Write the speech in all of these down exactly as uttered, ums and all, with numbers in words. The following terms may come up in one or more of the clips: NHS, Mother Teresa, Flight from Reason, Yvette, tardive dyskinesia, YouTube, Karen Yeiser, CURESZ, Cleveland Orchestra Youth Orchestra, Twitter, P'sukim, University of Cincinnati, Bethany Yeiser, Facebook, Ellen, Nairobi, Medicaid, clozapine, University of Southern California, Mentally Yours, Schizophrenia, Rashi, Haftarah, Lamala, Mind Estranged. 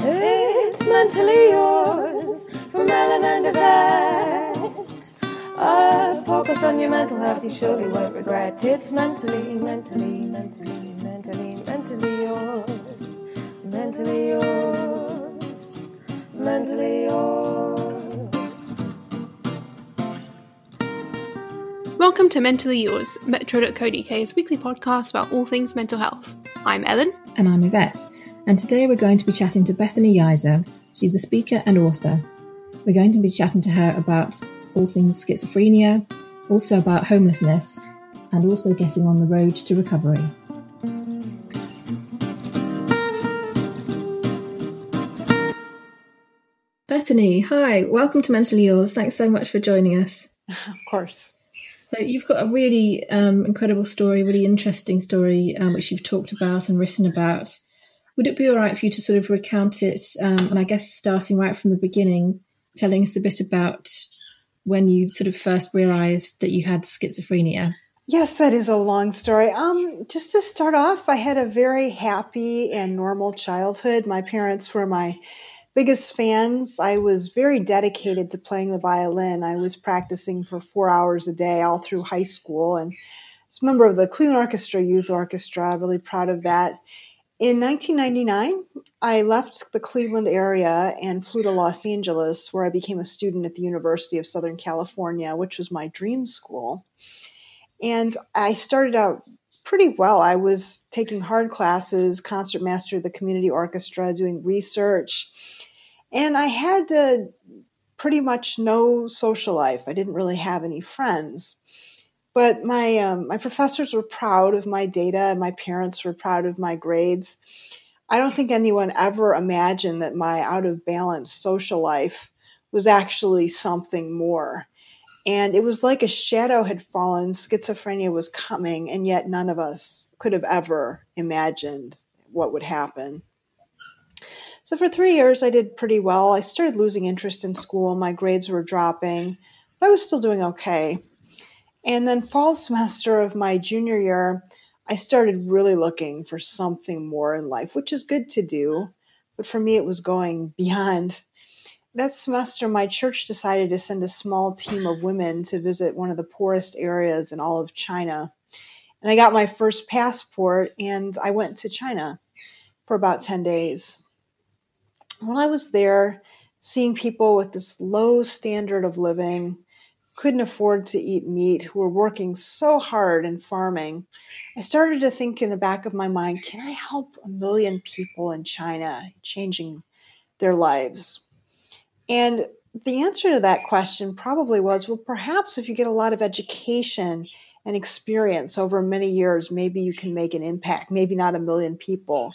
It's Mentally Yours from Ellen and Yvette. A focus on your mental health you surely won't regret. It's mentally, mentally, mentally, mentally, mentally yours. Mentally yours. Mentally yours. Welcome to Mentally Yours, metro dot co dot U K's weekly podcast about all things mental health. I'm Ellen. And I'm Yvette. And today we're going to be chatting to Bethany Yeiser. She's a speaker and author. We're going to be chatting to her about all things schizophrenia, also about homelessness, and also getting on the road to recovery. Bethany, hi. Welcome to Mentally Yours. Thanks so much for joining us. Of course. So you've got a really um, incredible story, really interesting story, um, which you've talked about and written about. Would it be all right for you to sort of recount it, um, and I guess starting right from the beginning, telling us a bit about when you sort of first realised that you had schizophrenia? Yes, that is a long story. Um, just to start off, I had a very happy and normal childhood. My parents were my biggest fans. I was very dedicated to playing the violin. I was practicing for four hours a day all through high school, and I was a member of the Cleveland Orchestra Youth Orchestra, really proud of that. In nineteen ninety-nine, I left the Cleveland area and flew to Los Angeles, where I became a student at the University of Southern California, which was my dream school. And I started out pretty well. I was taking hard classes, concertmaster of the community orchestra, doing research. And I had uh, pretty much no social life. I didn't really have any friends. But my um, my professors were proud of my data, and my parents were proud of my grades. I don't think anyone ever imagined that my out-of-balance social life was actually something more. And it was like a shadow had fallen. Schizophrenia was coming, and yet none of us could have ever imagined what would happen. So for three years, I did pretty well. I started losing interest in school. My grades were dropping, but I was still doing okay. And then fall semester of my junior year, I started really looking for something more in life, which is good to do. But for me, it was going beyond. That semester, my church decided to send a small team of women to visit one of the poorest areas in all of China. And I got my first passport, and I went to China for about ten days. While I was there, seeing people with this low standard of living, couldn't afford to eat meat, who were working so hard in farming, I started to think in the back of my mind, can I help a million people in China changing their lives? And the answer to that question probably was, well, perhaps if you get a lot of education and experience over many years, maybe you can make an impact, maybe not a million people.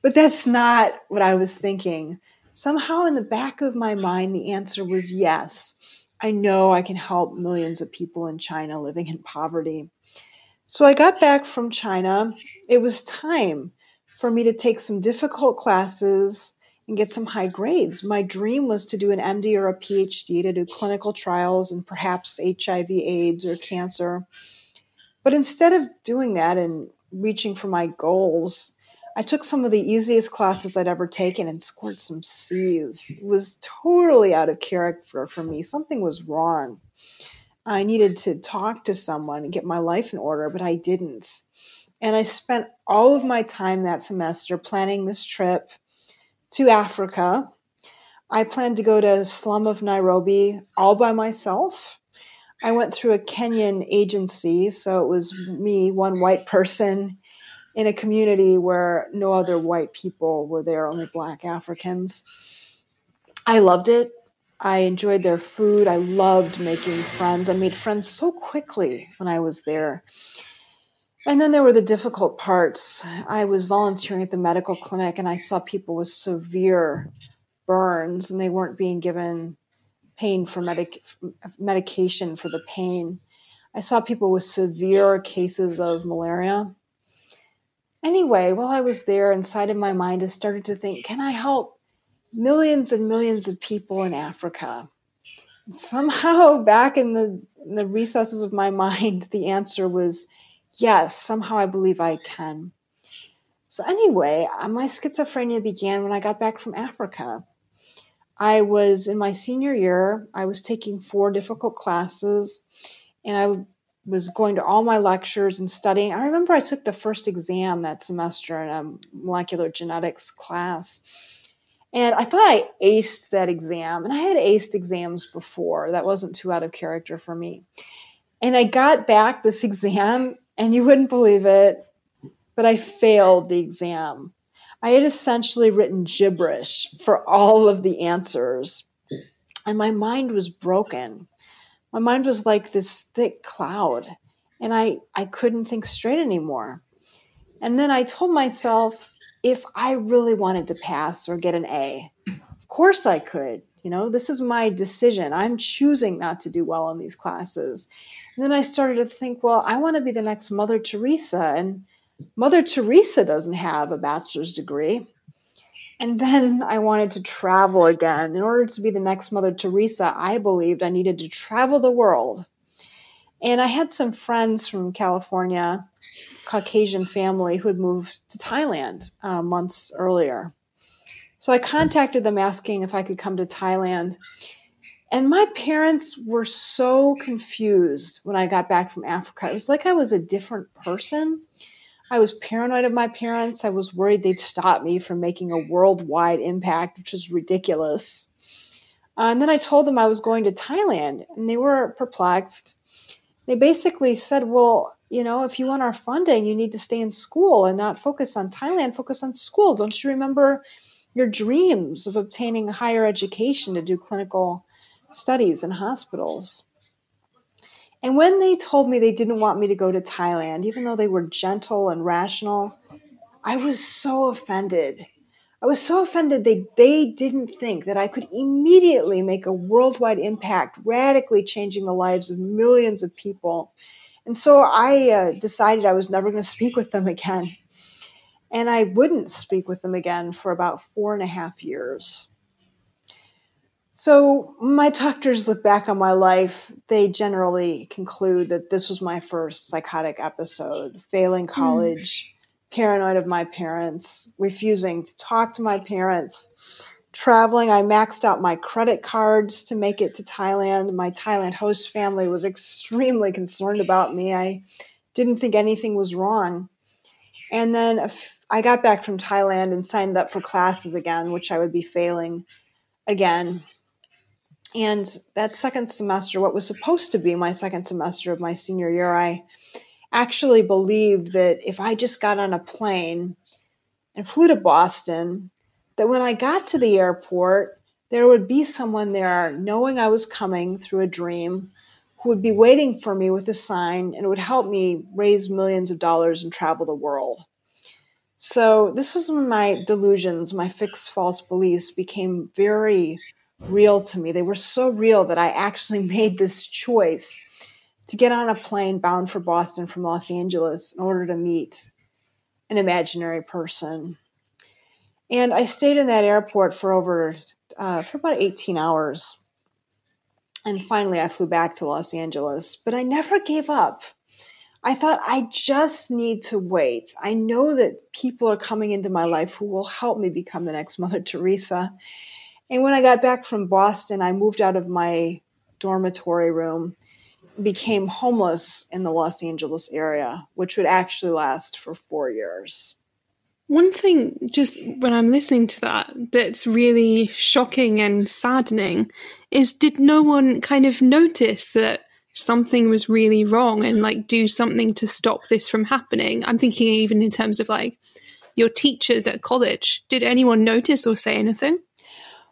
But that's not what I was thinking. Somehow in the back of my mind, the answer was yes. I know I can help millions of people in China living in poverty. So I got back from China. It was time for me to take some difficult classes and get some high grades. My dream was to do an M D or a PhD, to do clinical trials and perhaps H I V, AIDS, or cancer. But instead of doing that and reaching for my goals, I took some of the easiest classes I'd ever taken and scored some C's. It was totally out of character for me. Something was wrong. I needed to talk to someone and get my life in order, but I didn't. And I spent all of my time that semester planning this trip to Africa. I planned to go to a slum of Nairobi all by myself. I went through a Kenyan agency, so it was me, one white person, in a community where no other white people were there, only Black Africans. I loved it. I enjoyed their food. I loved making friends. I made friends so quickly when I was there. And then there were the difficult parts. I was volunteering at the medical clinic, and I saw people with severe burns, and they weren't being given pain for medic- medication for the pain. I saw people with severe cases of malaria. Anyway, while I was there, inside of my mind, I started to think, can I help millions and millions of people in Africa? And somehow back in the, in the recesses of my mind, the answer was yes, somehow I believe I can. So anyway, my schizophrenia began when I got back from Africa. I was in my senior year. I was taking four difficult classes, and I would was going to all my lectures and studying. I remember I took the first exam that semester in a molecular genetics class. And I thought I aced that exam. And I had aced exams before. That wasn't too out of character for me. And I got back this exam, and you wouldn't believe it, but I failed the exam. I had essentially written gibberish for all of the answers. And my mind was broken. My mind was like this thick cloud, and I, I couldn't think straight anymore. And then I told myself, if I really wanted to pass or get an A, of course I could. You know, this is my decision. I'm choosing not to do well in these classes. And then I started to think, well, I want to be the next Mother Teresa, and Mother Teresa doesn't have a bachelor's degree. And then I wanted to travel again. In order to be the next Mother Teresa, I believed I needed to travel the world. And I had some friends from California, Caucasian family, who had moved to Thailand uh, months earlier. So I contacted them asking if I could come to Thailand. And my parents were so confused when I got back from Africa. It was like I was a different person. I was paranoid of my parents. I was worried they'd stop me from making a worldwide impact, which is ridiculous. Uh, and then I told them I was going to Thailand, and they were perplexed. They basically said, well, you know, if you want our funding, you need to stay in school and not focus on Thailand, focus on school. Don't you remember your dreams of obtaining higher education to do clinical studies in hospitals? And when they told me they didn't want me to go to Thailand, even though they were gentle and rational, I was so offended. I was so offended they, they didn't think that I could immediately make a worldwide impact, radically changing the lives of millions of people. And so I uh, decided I was never going to speak with them again. And I wouldn't speak with them again for about four and a half years. So my doctors look back on my life. They generally conclude that this was my first psychotic episode, failing college, mm. paranoid of my parents, refusing to talk to my parents, traveling. I maxed out my credit cards to make it to Thailand. My Thailand host family was extremely concerned about me. I didn't think anything was wrong. And then I got back from Thailand and signed up for classes again, which I would be failing again. And that second semester, what was supposed to be my second semester of my senior year, I actually believed that if I just got on a plane and flew to Boston, that when I got to the airport, there would be someone there knowing I was coming through a dream who would be waiting for me with a sign, and it would help me raise millions of dollars and travel the world. So this was when my delusions, my fixed false beliefs became very real to me. They were so real that I actually made this choice to get on a plane bound for Boston from Los Angeles in order to meet an imaginary person. And I stayed in that airport for over, uh, for about eighteen hours. And finally, I flew back to Los Angeles, but I never gave up. I thought, I just need to wait. I know that people are coming into my life who will help me become the next Mother Teresa. And when I got back from Boston, I moved out of my dormitory room, became homeless in the Los Angeles area, which would actually last for four years. One thing, just when I'm listening to that, that's really shocking and saddening is, did no one kind of notice that something was really wrong and like do something to stop this from happening? I'm thinking even in terms of like your teachers at college. Did anyone notice or say anything?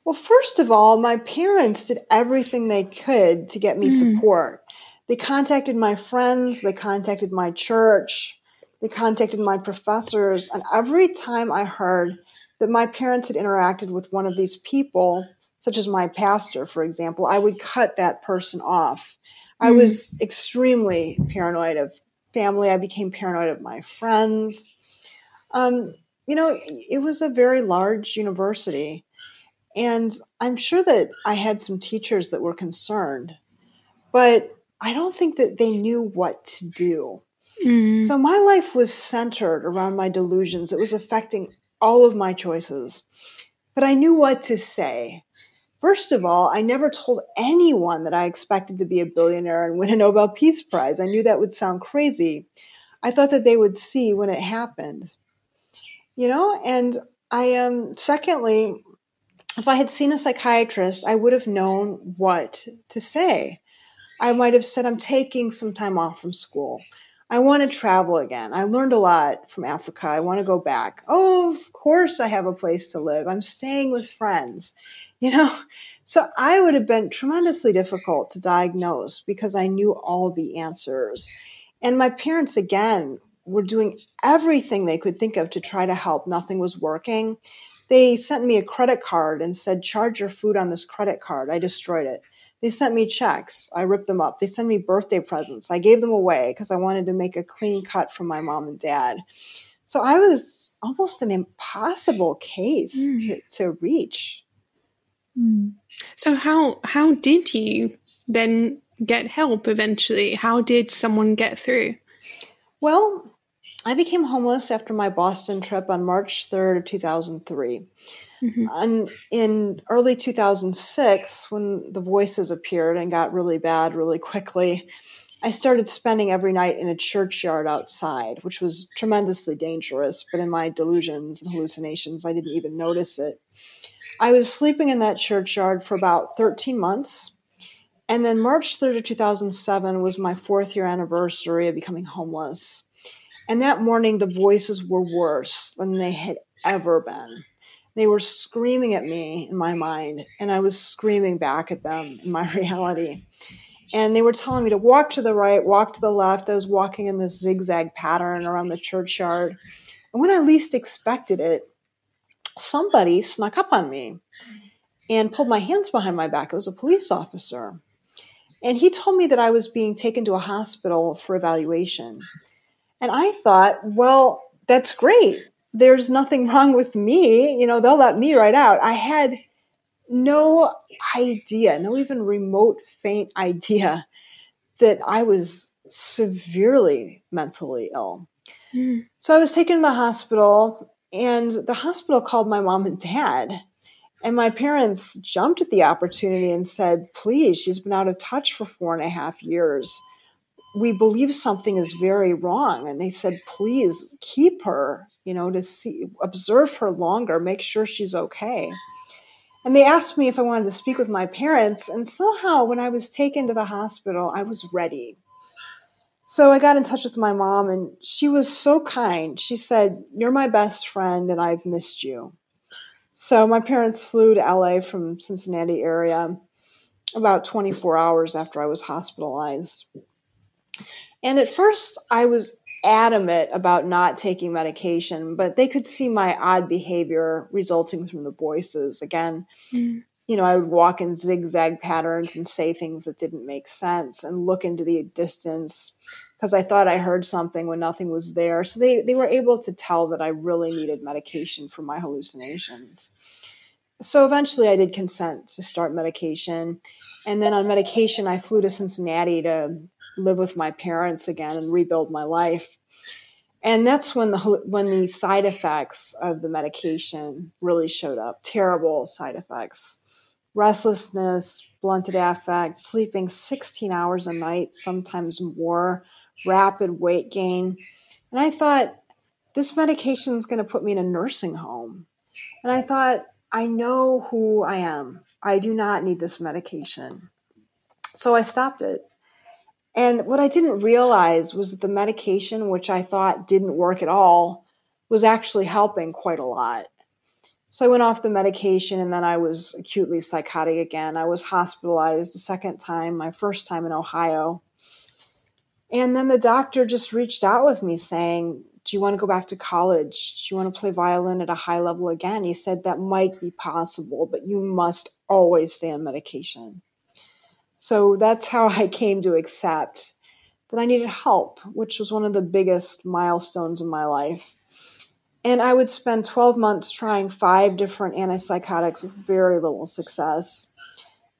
Well, first of all, my parents did everything they could to get me mm. support. They contacted my friends. They contacted my church. They contacted my professors, and every time I heard that my parents had interacted with one of these people, such as my pastor, for example, I would cut that person off. Mm. I was extremely paranoid of family. I became paranoid of my friends. Um, you know, it was a very large university, and I'm sure that I had some teachers that were concerned, but I don't think that they knew what to do. Mm. So my life was centered around my delusions. It was affecting all of my choices. But I knew what to say. First of all, I never told anyone that I expected to be a billionaire and win a Nobel Peace Prize. I knew that would sound crazy. I thought that they would see when it happened. You know, and I um, secondly, if I had seen a psychiatrist, I would have known what to say. I might have said, I'm taking some time off from school. I want to travel again. I learned a lot from Africa. I want to go back. Oh, of course I have a place to live. I'm staying with friends, you know? So I would have been tremendously difficult to diagnose because I knew all the answers. And my parents, again, were doing everything they could think of to try to help. Nothing was working. They sent me a credit card and said, charge your food on this credit card. I destroyed it. They sent me checks. I ripped them up. They sent me birthday presents. I gave them away because I wanted to make a clean cut from my mom and dad. So I was almost an impossible case mm. to, to reach. Mm. So how how did you then get help eventually? How did someone get through? Well, I became homeless after my Boston trip on March third of two thousand three. Mm-hmm. And in early two thousand six, when the voices appeared and got really bad really quickly, I started spending every night in a churchyard outside, which was tremendously dangerous. But in my delusions and hallucinations, I didn't even notice it. I was sleeping in that churchyard for about thirteen months. And then March third of two thousand seven was my fourth year anniversary of becoming homeless. And that morning, the voices were worse than they had ever been. They were screaming at me in my mind, and I was screaming back at them in my reality. And they were telling me to walk to the right, walk to the left. I was walking in this zigzag pattern around the churchyard. And when I least expected it, somebody snuck up on me and pulled my hands behind my back. It was a police officer. And he told me that I was being taken to a hospital for evaluation. And I thought, well, that's great. There's nothing wrong with me. You know, they'll let me right out. I had no idea, no even remote faint idea that I was severely mentally ill. Mm. So I was taken to the hospital, and the hospital called my mom and dad. And my parents jumped at the opportunity and said, please, she's been out of touch for four and a half years. We believe something is very wrong. And they said, please keep her, you know, to see, observe her longer, make sure she's okay. And they asked me if I wanted to speak with my parents. And somehow when I was taken to the hospital, I was ready. So I got in touch with my mom, and she was so kind. She said, you're my best friend and I've missed you. So my parents flew to L A from Cincinnati area about twenty-four hours after I was hospitalized. And at first, I was adamant about not taking medication, but they could see my odd behavior resulting from the voices. Again, mm. you know, I would walk in zigzag patterns and say things that didn't make sense and look into the distance because I thought I heard something when nothing was there. So they, they were able to tell that I really needed medication for my hallucinations. So eventually I did consent to start medication. And then on medication, I flew to Cincinnati to live with my parents again and rebuild my life. And that's when the when the side effects of the medication really showed up, terrible side effects. Restlessness, blunted affect, sleeping sixteen hours a night, sometimes more, rapid weight gain. And I thought, this medication is going to put me in a nursing home. And I thought, I know who I am. I do not need this medication. So I stopped it. And what I didn't realize was that the medication, which I thought didn't work at all, was actually helping quite a lot. So I went off the medication and then I was acutely psychotic again. I was hospitalized a second time, my first time in Ohio. And then the doctor just reached out with me saying, do you want to go back to college? Do you want to play violin at a high level again? He said, that might be possible, but you must always stay on medication. So that's how I came to accept that I needed help, which was one of the biggest milestones in my life. And I would spend twelve months trying five different antipsychotics with very little success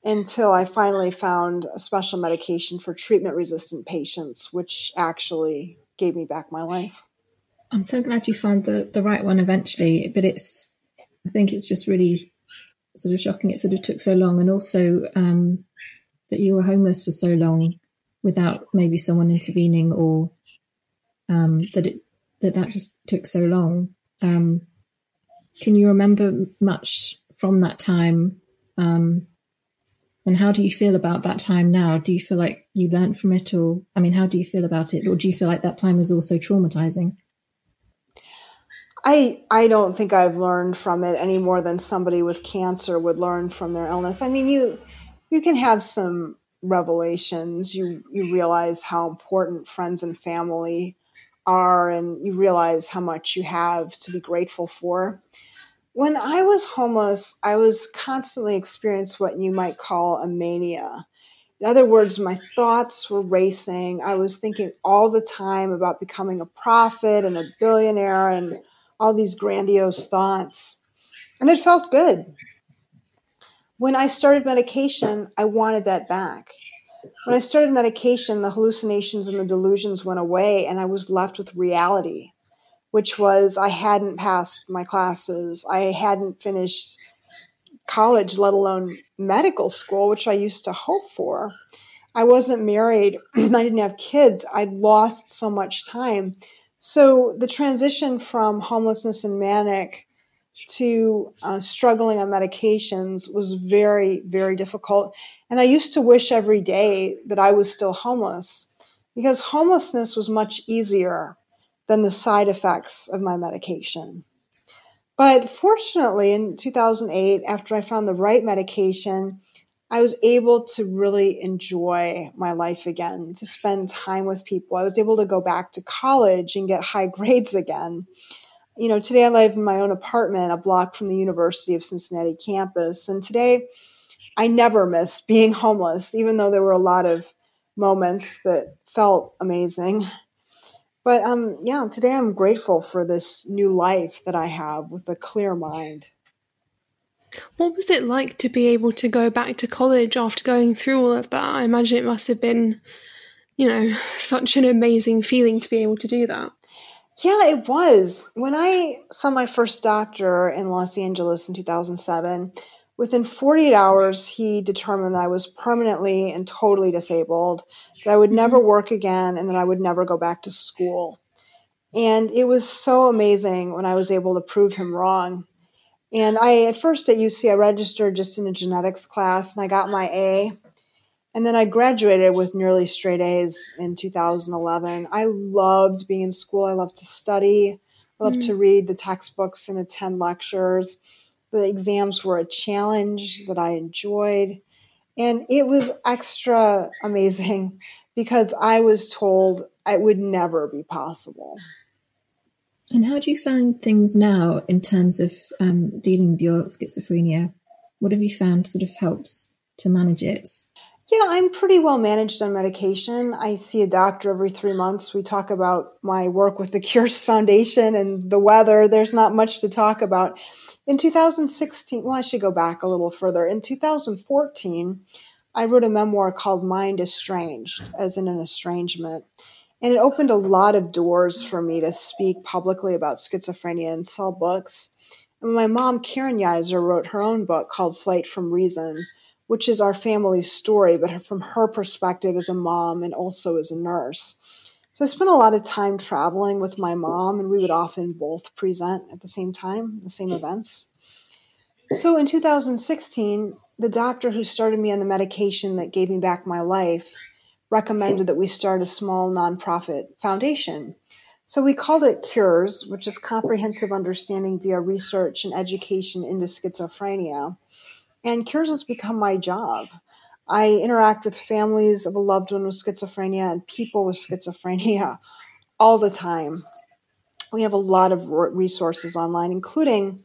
until I finally found a special medication for treatment-resistant patients, which actually gave me back my life. I'm so glad you found the, the right one eventually, but it's, I think it's just really sort of shocking it sort of took so long. And also, um, that you were homeless for so long without maybe someone intervening, or um, that it that that just took so long. Um, can you remember much from that time? Um, and how do you feel about that time now? Do you feel like you learned from it, or I mean, how do you feel about it, or do you feel like that time was also traumatizing? I I don't think I've learned from it any more than somebody with cancer would learn from their illness. I mean, you. You can have some revelations. You you realize how important friends and family are, and you realize how much you have to be grateful for. When I was homeless, I was constantly experiencing what you might call a mania. In other words, my thoughts were racing. I was thinking all the time about becoming a prophet and a billionaire and all these grandiose thoughts. And it felt good. When I started medication, I wanted that back. When I started medication, the hallucinations and the delusions went away, and I was left with reality, which was I hadn't passed my classes. I hadn't finished college, let alone medical school, which I used to hope for. I wasn't married. I didn't have kids. I'd lost so much time. So the transition from homelessness and manic to uh, struggling on medications was very, very difficult. And I used to wish every day that I was still homeless, because homelessness was much easier than the side effects of my medication. But fortunately, in two thousand eight, after I found the right medication, I was able to really enjoy my life again, to spend time with people. I was able to go back to college and get high grades again. You know, today I live in my own apartment, a block from the University of Cincinnati campus. And today I never miss being homeless, even though there were a lot of moments that felt amazing. But um, yeah, today I'm grateful for this new life that I have with a clear mind. What was it like to be able to go back to college after going through all of that? I imagine it must have been, you know, such an amazing feeling to be able to do that. Yeah, it was. When I saw my first doctor in Los Angeles in two thousand seven, within forty-eight hours, he determined that I was permanently and totally disabled, that I would never work again, and that I would never go back to school. And it was so amazing when I was able to prove him wrong. And I, at first at U C, I registered just in a genetics class, and I got my A. And then I graduated with nearly straight A's in two thousand eleven. I loved being in school. I loved to study. I loved mm. to read the textbooks and attend lectures. The exams were a challenge that I enjoyed. And it was extra amazing because I was told it would never be possible. And how do you find things now in terms of um, dealing with your schizophrenia? What have you found sort of helps to manage it? Yeah, I'm pretty well managed on medication. I see a doctor every three months. We talk about my work with the CURESZ Foundation and the weather. There's not much to talk about. In two thousand sixteen, well, I should go back a little further. In two thousand fourteen, I wrote a memoir called Mind Estranged, as in an estrangement. And it opened a lot of doors for me to speak publicly about schizophrenia and sell books. And my mom, Karen Yeiser, wrote her own book called Flight from Reason, which is our family's story, but from her perspective as a mom and also as a nurse. So I spent a lot of time traveling with my mom, and we would often both present at the same time, the same events. So in two thousand sixteen, the doctor who started me on the medication that gave me back my life recommended that we start a small nonprofit foundation. So we called it CURESZ, which is Comprehensive Understanding via Research and Education into Schizophrenia. And CURESZ has become my job. I interact with families of a loved one with schizophrenia and people with schizophrenia all the time. We have a lot of resources online, including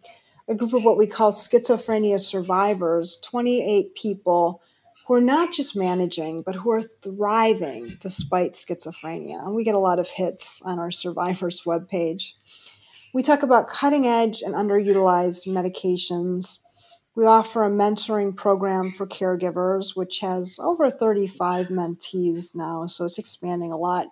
a group of what we call schizophrenia survivors, twenty-eight people who are not just managing, but who are thriving despite schizophrenia. And we get a lot of hits on our survivors webpage. We talk about cutting-edge and underutilized medications. We offer a mentoring program for caregivers, which has over thirty-five mentees now, so it's expanding a lot.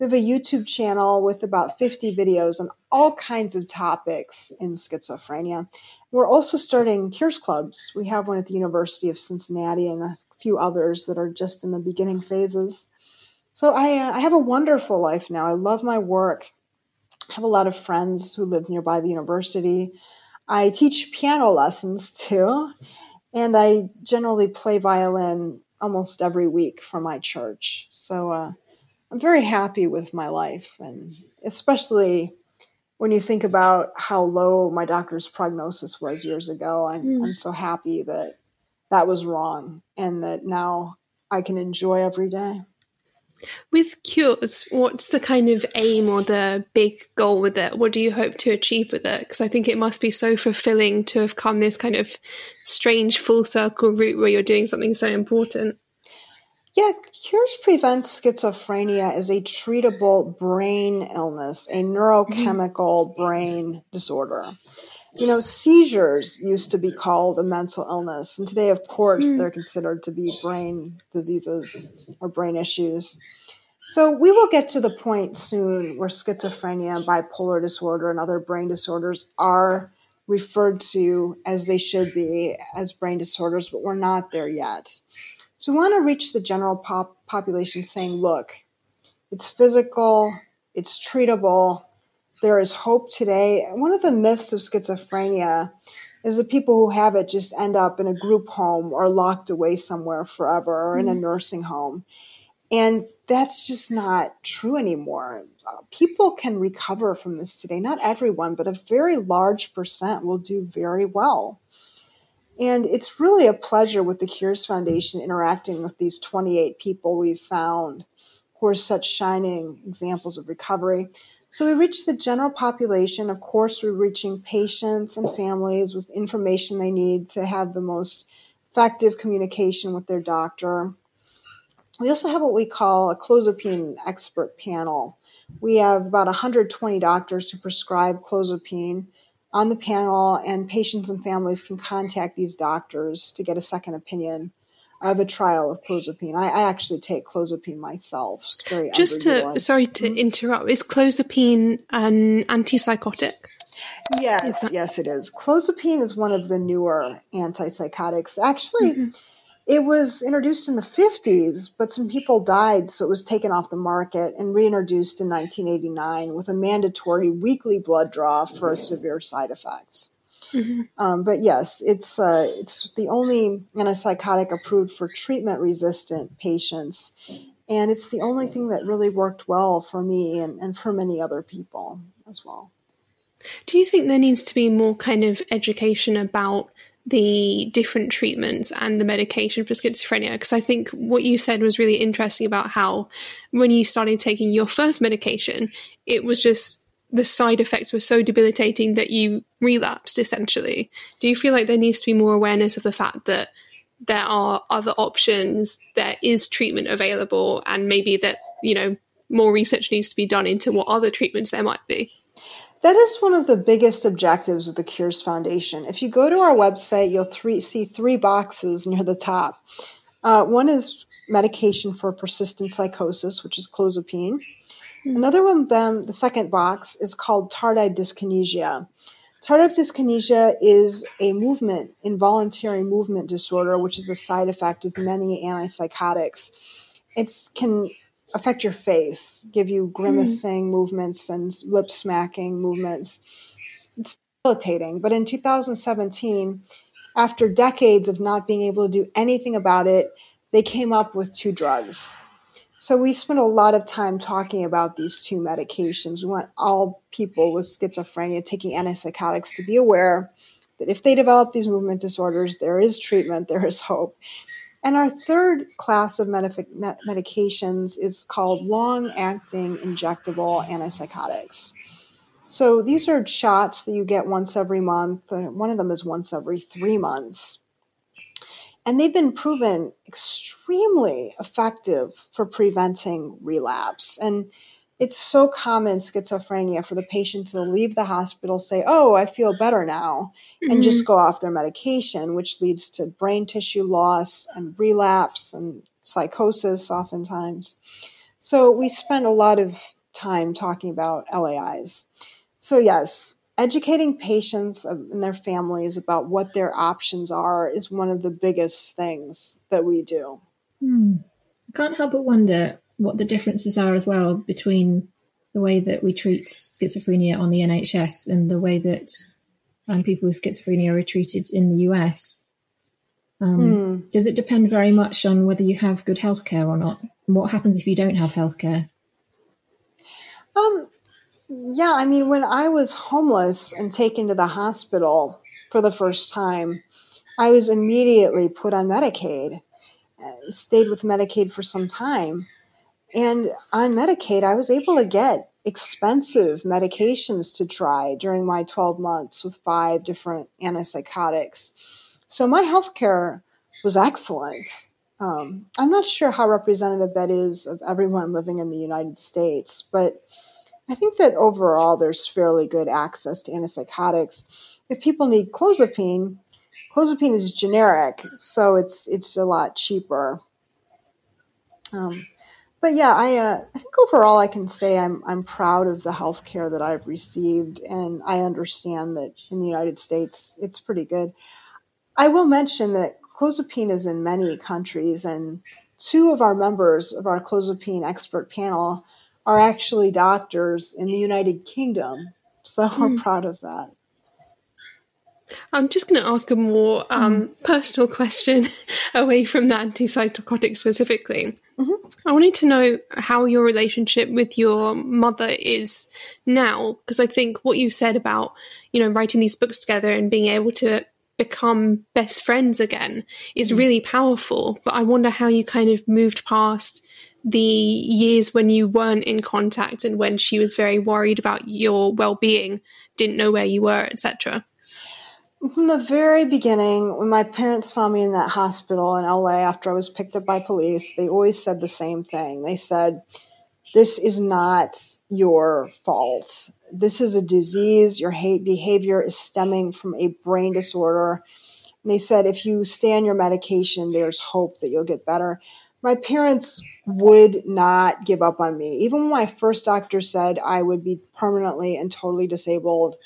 We have a YouTube channel with about fifty videos on all kinds of topics in schizophrenia. We're also starting CURESZ clubs. We have one at the University of Cincinnati and a few others that are just in the beginning phases. So I, uh, I have a wonderful life now. I love my work. I have a lot of friends who live nearby the university. I teach piano lessons too, and I generally play violin almost every week for my church. So uh, I'm very happy with my life, and especially when you think about how low my doctor's prognosis was years ago, I'm, mm. I'm so happy that that was wrong and that now I can enjoy every day. With CURESZ, what's the kind of aim or the big goal with it? What do you hope to achieve with it? Because I think it must be so fulfilling to have come this kind of strange full circle route where you're doing something so important. Yeah, CURESZ prevents schizophrenia as a treatable brain illness, a neurochemical mm. brain disorder. You know, seizures used to be called a mental illness, and today, of course, mm. they're considered to be brain diseases or brain issues. So we will get to the point soon where schizophrenia and bipolar disorder and other brain disorders are referred to as they should be as brain disorders, but we're not there yet. So we want to reach the general pop- population saying, look, it's physical, it's treatable, there is hope today. One of the myths of schizophrenia is that people who have it just end up in a group home or locked away somewhere forever or in a nursing home. And that's just not true anymore. People can recover from this today. Not everyone, but a very large percent will do very well. And it's really a pleasure with the CURESZ Foundation interacting with these twenty-eight people we've found who are such shining examples of recovery. So we reach the general population. Of course, we're reaching patients and families with information they need to have the most effective communication with their doctor. We also have what we call a clozapine expert panel. We have about one hundred twenty doctors who prescribe clozapine on the panel, and patients and families can contact these doctors to get a second opinion of a trial of clozapine. I, I actually take clozapine myself. It's very Just to, sorry to mm-hmm. interrupt, is clozapine an antipsychotic? Yes, that- yes it is. Clozapine is one of the newer antipsychotics. Actually, mm-hmm. it was introduced in the fifties, but some people died, so it was taken off the market and reintroduced in nineteen eighty-nine with a mandatory weekly blood draw for mm-hmm. severe side effects. Mm-hmm. Um, but yes, it's uh, it's the only antipsychotic approved for treatment-resistant patients, and it's the only thing that really worked well for me and, and for many other people as well. Do you think there needs to be more kind of education about the different treatments and the medication for schizophrenia? Because I think what you said was really interesting about how when you started taking your first medication, it was just the side effects were so debilitating that you relapsed, essentially. Do you feel like there needs to be more awareness of the fact that there are other options, there is treatment available, and maybe that, you know, more research needs to be done into what other treatments there might be? That is one of the biggest objectives of the CURESZ Foundation. If you go to our website, you'll three, see three boxes near the top. Uh, one is medication for persistent psychosis, which is clozapine. Mm-hmm. Another one of them, the second box, is called tardive dyskinesia. Tardive dyskinesia is a movement, involuntary movement disorder, which is a side effect of many antipsychotics. It can affect your face, give you grimacing mm. movements and lip smacking movements. It's debilitating. But in two thousand seventeen, after decades of not being able to do anything about it, they came up with two drugs. So we spent a lot of time talking about these two medications. We want all people with schizophrenia taking antipsychotics to be aware that if they develop these movement disorders, there is treatment, there is hope. And our third class of medic- medications is called long-acting injectable antipsychotics. So these are shots that you get once every month. One of them is once every three months. And they've been proven extremely effective for preventing relapse. And it's so common in schizophrenia for the patient to leave the hospital, say, oh, I feel better now, mm-hmm. and just go off their medication, which leads to brain tissue loss and relapse and psychosis oftentimes. So we spend a lot of time talking about L A Is. So yes, educating patients and their families about what their options are is one of the biggest things that we do. Hmm. I can't help but wonder what the differences are as well between the way that we treat schizophrenia on the N H S and the way that um, people with schizophrenia are treated in the U S. Um, mm. Does it depend very much on whether you have good healthcare or not? And what happens if you don't have healthcare? Um, yeah, I mean, when I was homeless and taken to the hospital for the first time, I was immediately put on Medicaid, uh, stayed with Medicaid for some time. And on Medicaid, I was able to get expensive medications to try during my twelve months with five different antipsychotics. So my healthcare was excellent. Um, I'm not sure how representative that is of everyone living in the United States, but I think that overall there's fairly good access to antipsychotics. If people need clozapine, clozapine is generic, so it's it's a lot cheaper. Um But yeah, I uh, I think overall I can say I'm I'm proud of the healthcare that I've received, and I understand that in the United States it's pretty good. I will mention that clozapine is in many countries, and two of our members of our clozapine expert panel are actually doctors in the United Kingdom, so mm. we're proud of that. I'm just going to ask a more um, mm. personal question away from the antipsychotic specifically. Mm-hmm. I wanted to know how your relationship with your mother is now, because I think what you said about, you know, writing these books together and being able to become best friends again is mm-hmm. really powerful. But I wonder how you kind of moved past the years when you weren't in contact and when she was very worried about your well-being, didn't know where you were, et cetera. From the very beginning, when my parents saw me in that hospital in L A after I was picked up by police, they always said the same thing. They said, this is not your fault. This is a disease. Your hate behavior is stemming from a brain disorder. And they said, if you stay on your medication, there's hope that you'll get better. My parents would not give up on me. Even when my first doctor said I would be permanently and totally disabled,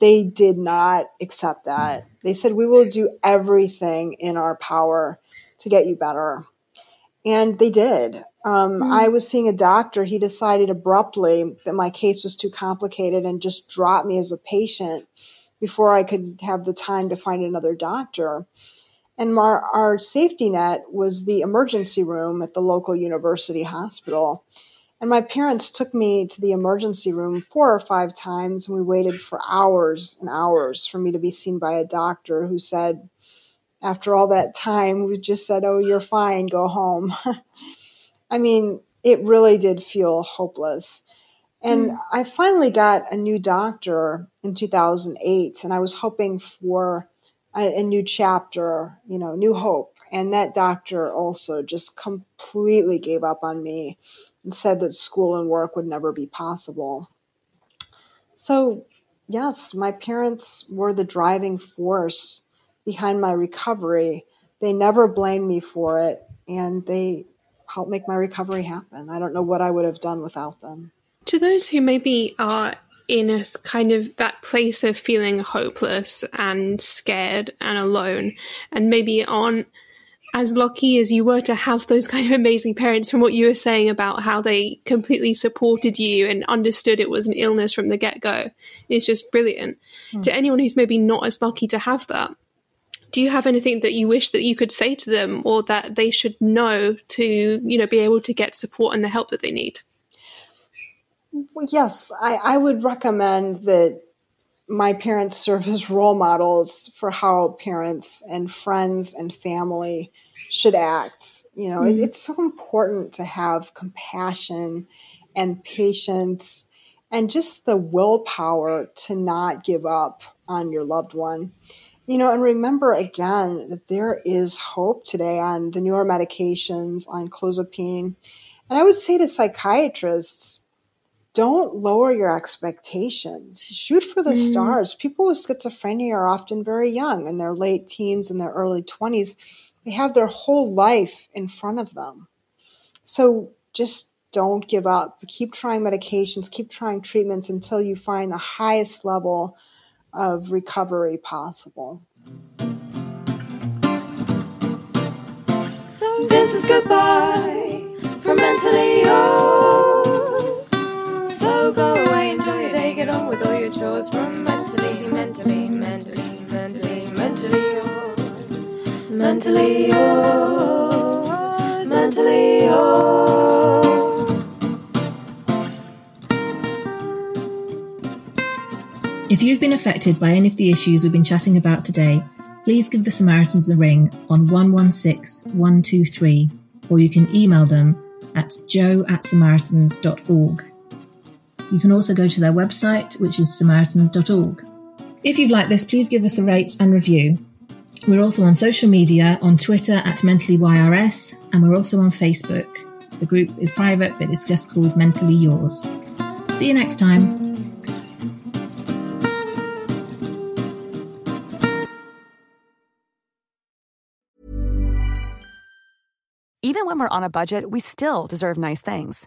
they did not accept that. They said, we will do everything in our power to get you better. And they did. Um, mm-hmm. I was seeing a doctor. He decided abruptly that my case was too complicated and just dropped me as a patient before I could have the time to find another doctor. And our, our safety net was the emergency room at the local university hospital. And my parents took me to the emergency room four or five times, and we waited for hours and hours for me to be seen by a doctor who said, after all that time, we just said, oh, you're fine, go home. I mean, it really did feel hopeless. And mm. I finally got a new doctor in two thousand eight, and I was hoping for a, a new chapter, you know, new hope. And that doctor also just completely gave up on me and said that school and work would never be possible. So, yes, my parents were the driving force behind my recovery. They never blamed me for it, and they helped make my recovery happen. I don't know what I would have done without them. To those who maybe are in a kind of that place of feeling hopeless and scared and alone, and maybe aren't as lucky as you were to have those kind of amazing parents, from what you were saying about how they completely supported you and understood it was an illness from the get-go, it's just brilliant. Mm. To anyone who's maybe not as lucky to have that, do you have anything that you wish that you could say to them, or that they should know to, you know, be able to get support and the help that they need? Well, yes, I, I would recommend that my parents serve as role models for how parents and friends and family should act. You know, mm-hmm. it, it's so important to have compassion and patience and just the willpower to not give up on your loved one. You know, and remember again that there is hope today on the newer medications, on clozapine. And I would say to psychiatrists, don't lower your expectations. Shoot for the mm. stars. People with schizophrenia are often very young, in their late teens and their early twenties. They have their whole life in front of them. So just don't give up. Keep trying medications, keep trying treatments until you find the highest level of recovery possible. So this is goodbye for Mentally Yours. So go away, enjoy your day, get on with all your chores. From mentally, mentally, mentally, mentally, mentally yours, mentally yours, mentally yours. If you've been affected by any of the issues we've been chatting about today, please give the Samaritans a ring on one one six, one two three, or you can email them at joe at samaritans dot org. You can also go to their website, which is samaritans dot org. If you've liked this, please give us a rate and review. We're also on social media, on Twitter at Mentally Y R S, and we're also on Facebook. The group is private, but it's just called Mentally Yours. See you next time. Even when we're on a budget, we still deserve nice things.